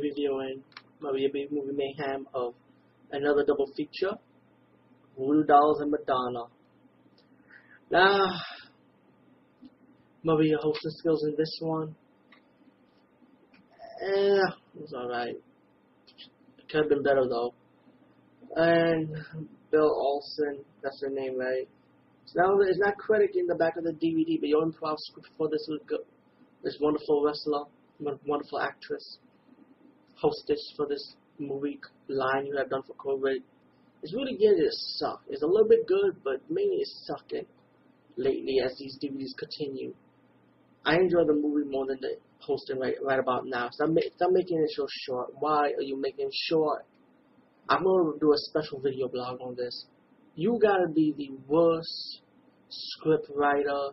be reviewing Maria B. Movie Mayhem of another double feature, Voodoo Dolls and Madonna. Now, Maria hosting skills in this one, it's alright. Could have been better though. And Bill Olsen, that's her name, right? So now there's not credit in the back of the DVD, but your improv script for this would go. This wonderful wrestler, wonderful actress, hostess for this movie line you have done for COVID. It's really getting to suck. It's a little bit good, but mainly it's sucking lately as these DVDs continue. I enjoy the movie more than the hosting right about now. Stop making it so short. Why are you making it short? I'm going to do a special video blog on this. You gotta be the worst script writer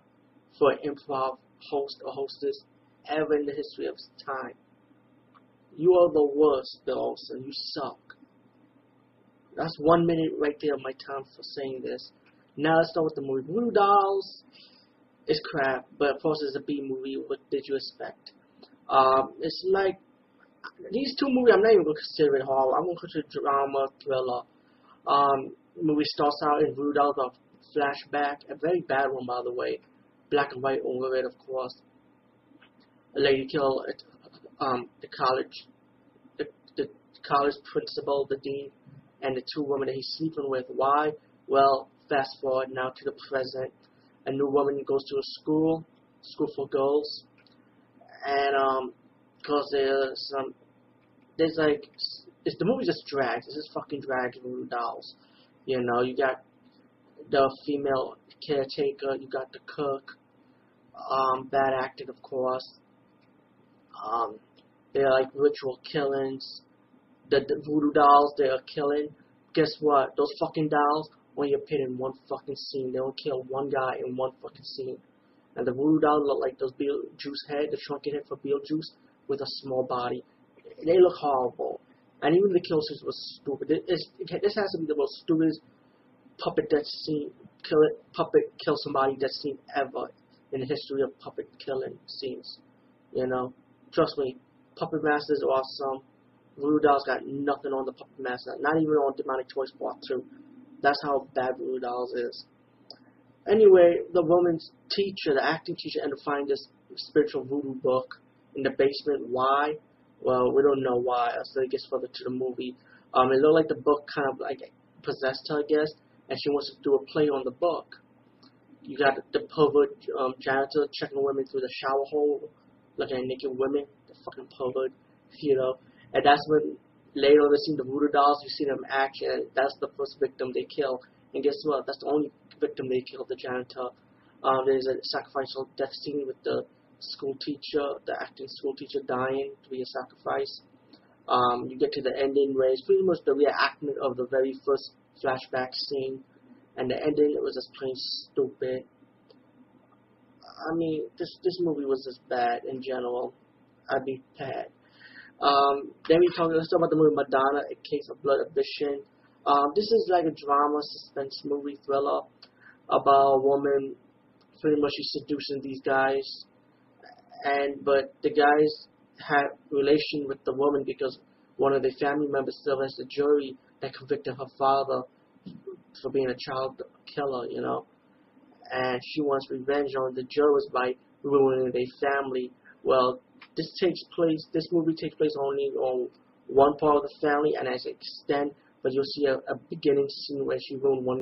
for an improv host or hostess ever in the history of time. You are the worst, Bill Olsen. You suck. That's 1 minute right there of my time for saying this. Now let's start with the movie. Voodoo Dolls is crap, but of course it's a B movie. What did you expect? It's like these two movies. I'm not even gonna consider it horror. I'm gonna consider it drama, thriller. The movie starts out in Voodoo Dolls, a flashback, a very bad one by the way. Black and white over it, of course. A lady killed the college principal, the dean, and the two women that he's sleeping with. Why? Well, fast forward now to the present. A new woman goes to a school for girls, and cause there's like, it's the movie just drags. It's just fucking drags Voodoo Dolls. You know, you got the female caretaker, you got the cook. Bad acting, of course. They're like ritual killings. The voodoo dolls they are killing. Guess what? Those fucking dolls only appear in one fucking scene. They don't kill one guy in one fucking scene. And the voodoo dolls look like those Beetlejuice head, the shrunken head for Beetlejuice, with a small body. They look horrible. And even the kill scenes was stupid. This has to be the most stupidest puppet death scene, puppet kill somebody death scene ever in the history of puppet killing scenes. You know, trust me, Puppet Master is awesome. Voodoo Dolls got nothing on the Puppet Master, not even on Demonic Toys Part 2. That's how bad Voodoo Dolls is. Anyway, the woman's teacher, the acting teacher, ended up finding this spiritual voodoo book in the basement. Why? Well, we don't know why. So it gets further to the movie. It looked like the book kind of like possessed her, I guess, and she wants to do a play on the book. You got the pervert janitor checking women through the shower hole, looking at naked women, the fucking pervert, you know. And that's when later on they see the voodoo dolls, you see them in action, and that's the first victim they kill. And guess what? That's the only victim they killed, the janitor. There's a sacrificial death scene with the school teacher, the acting school teacher dying to be a sacrifice. You get to the ending where it's pretty much the reenactment of the very first flashback scene. And the ending, it was just plain stupid. I mean, this movie was just bad in general. I'd be bad. Let's talk about the movie Madonna: A Case of Blood Ambition. This is like a drama, suspense movie, thriller about a woman. Pretty much, she's seducing these guys, but the guys had relation with the woman because one of their family members served as the jury that convicted her father for being a child killer, you know, and she wants revenge on the jurors by ruining their family. Well, this movie takes place only on one part of the family, and as it extends, but you'll see a beginning scene where she ruined one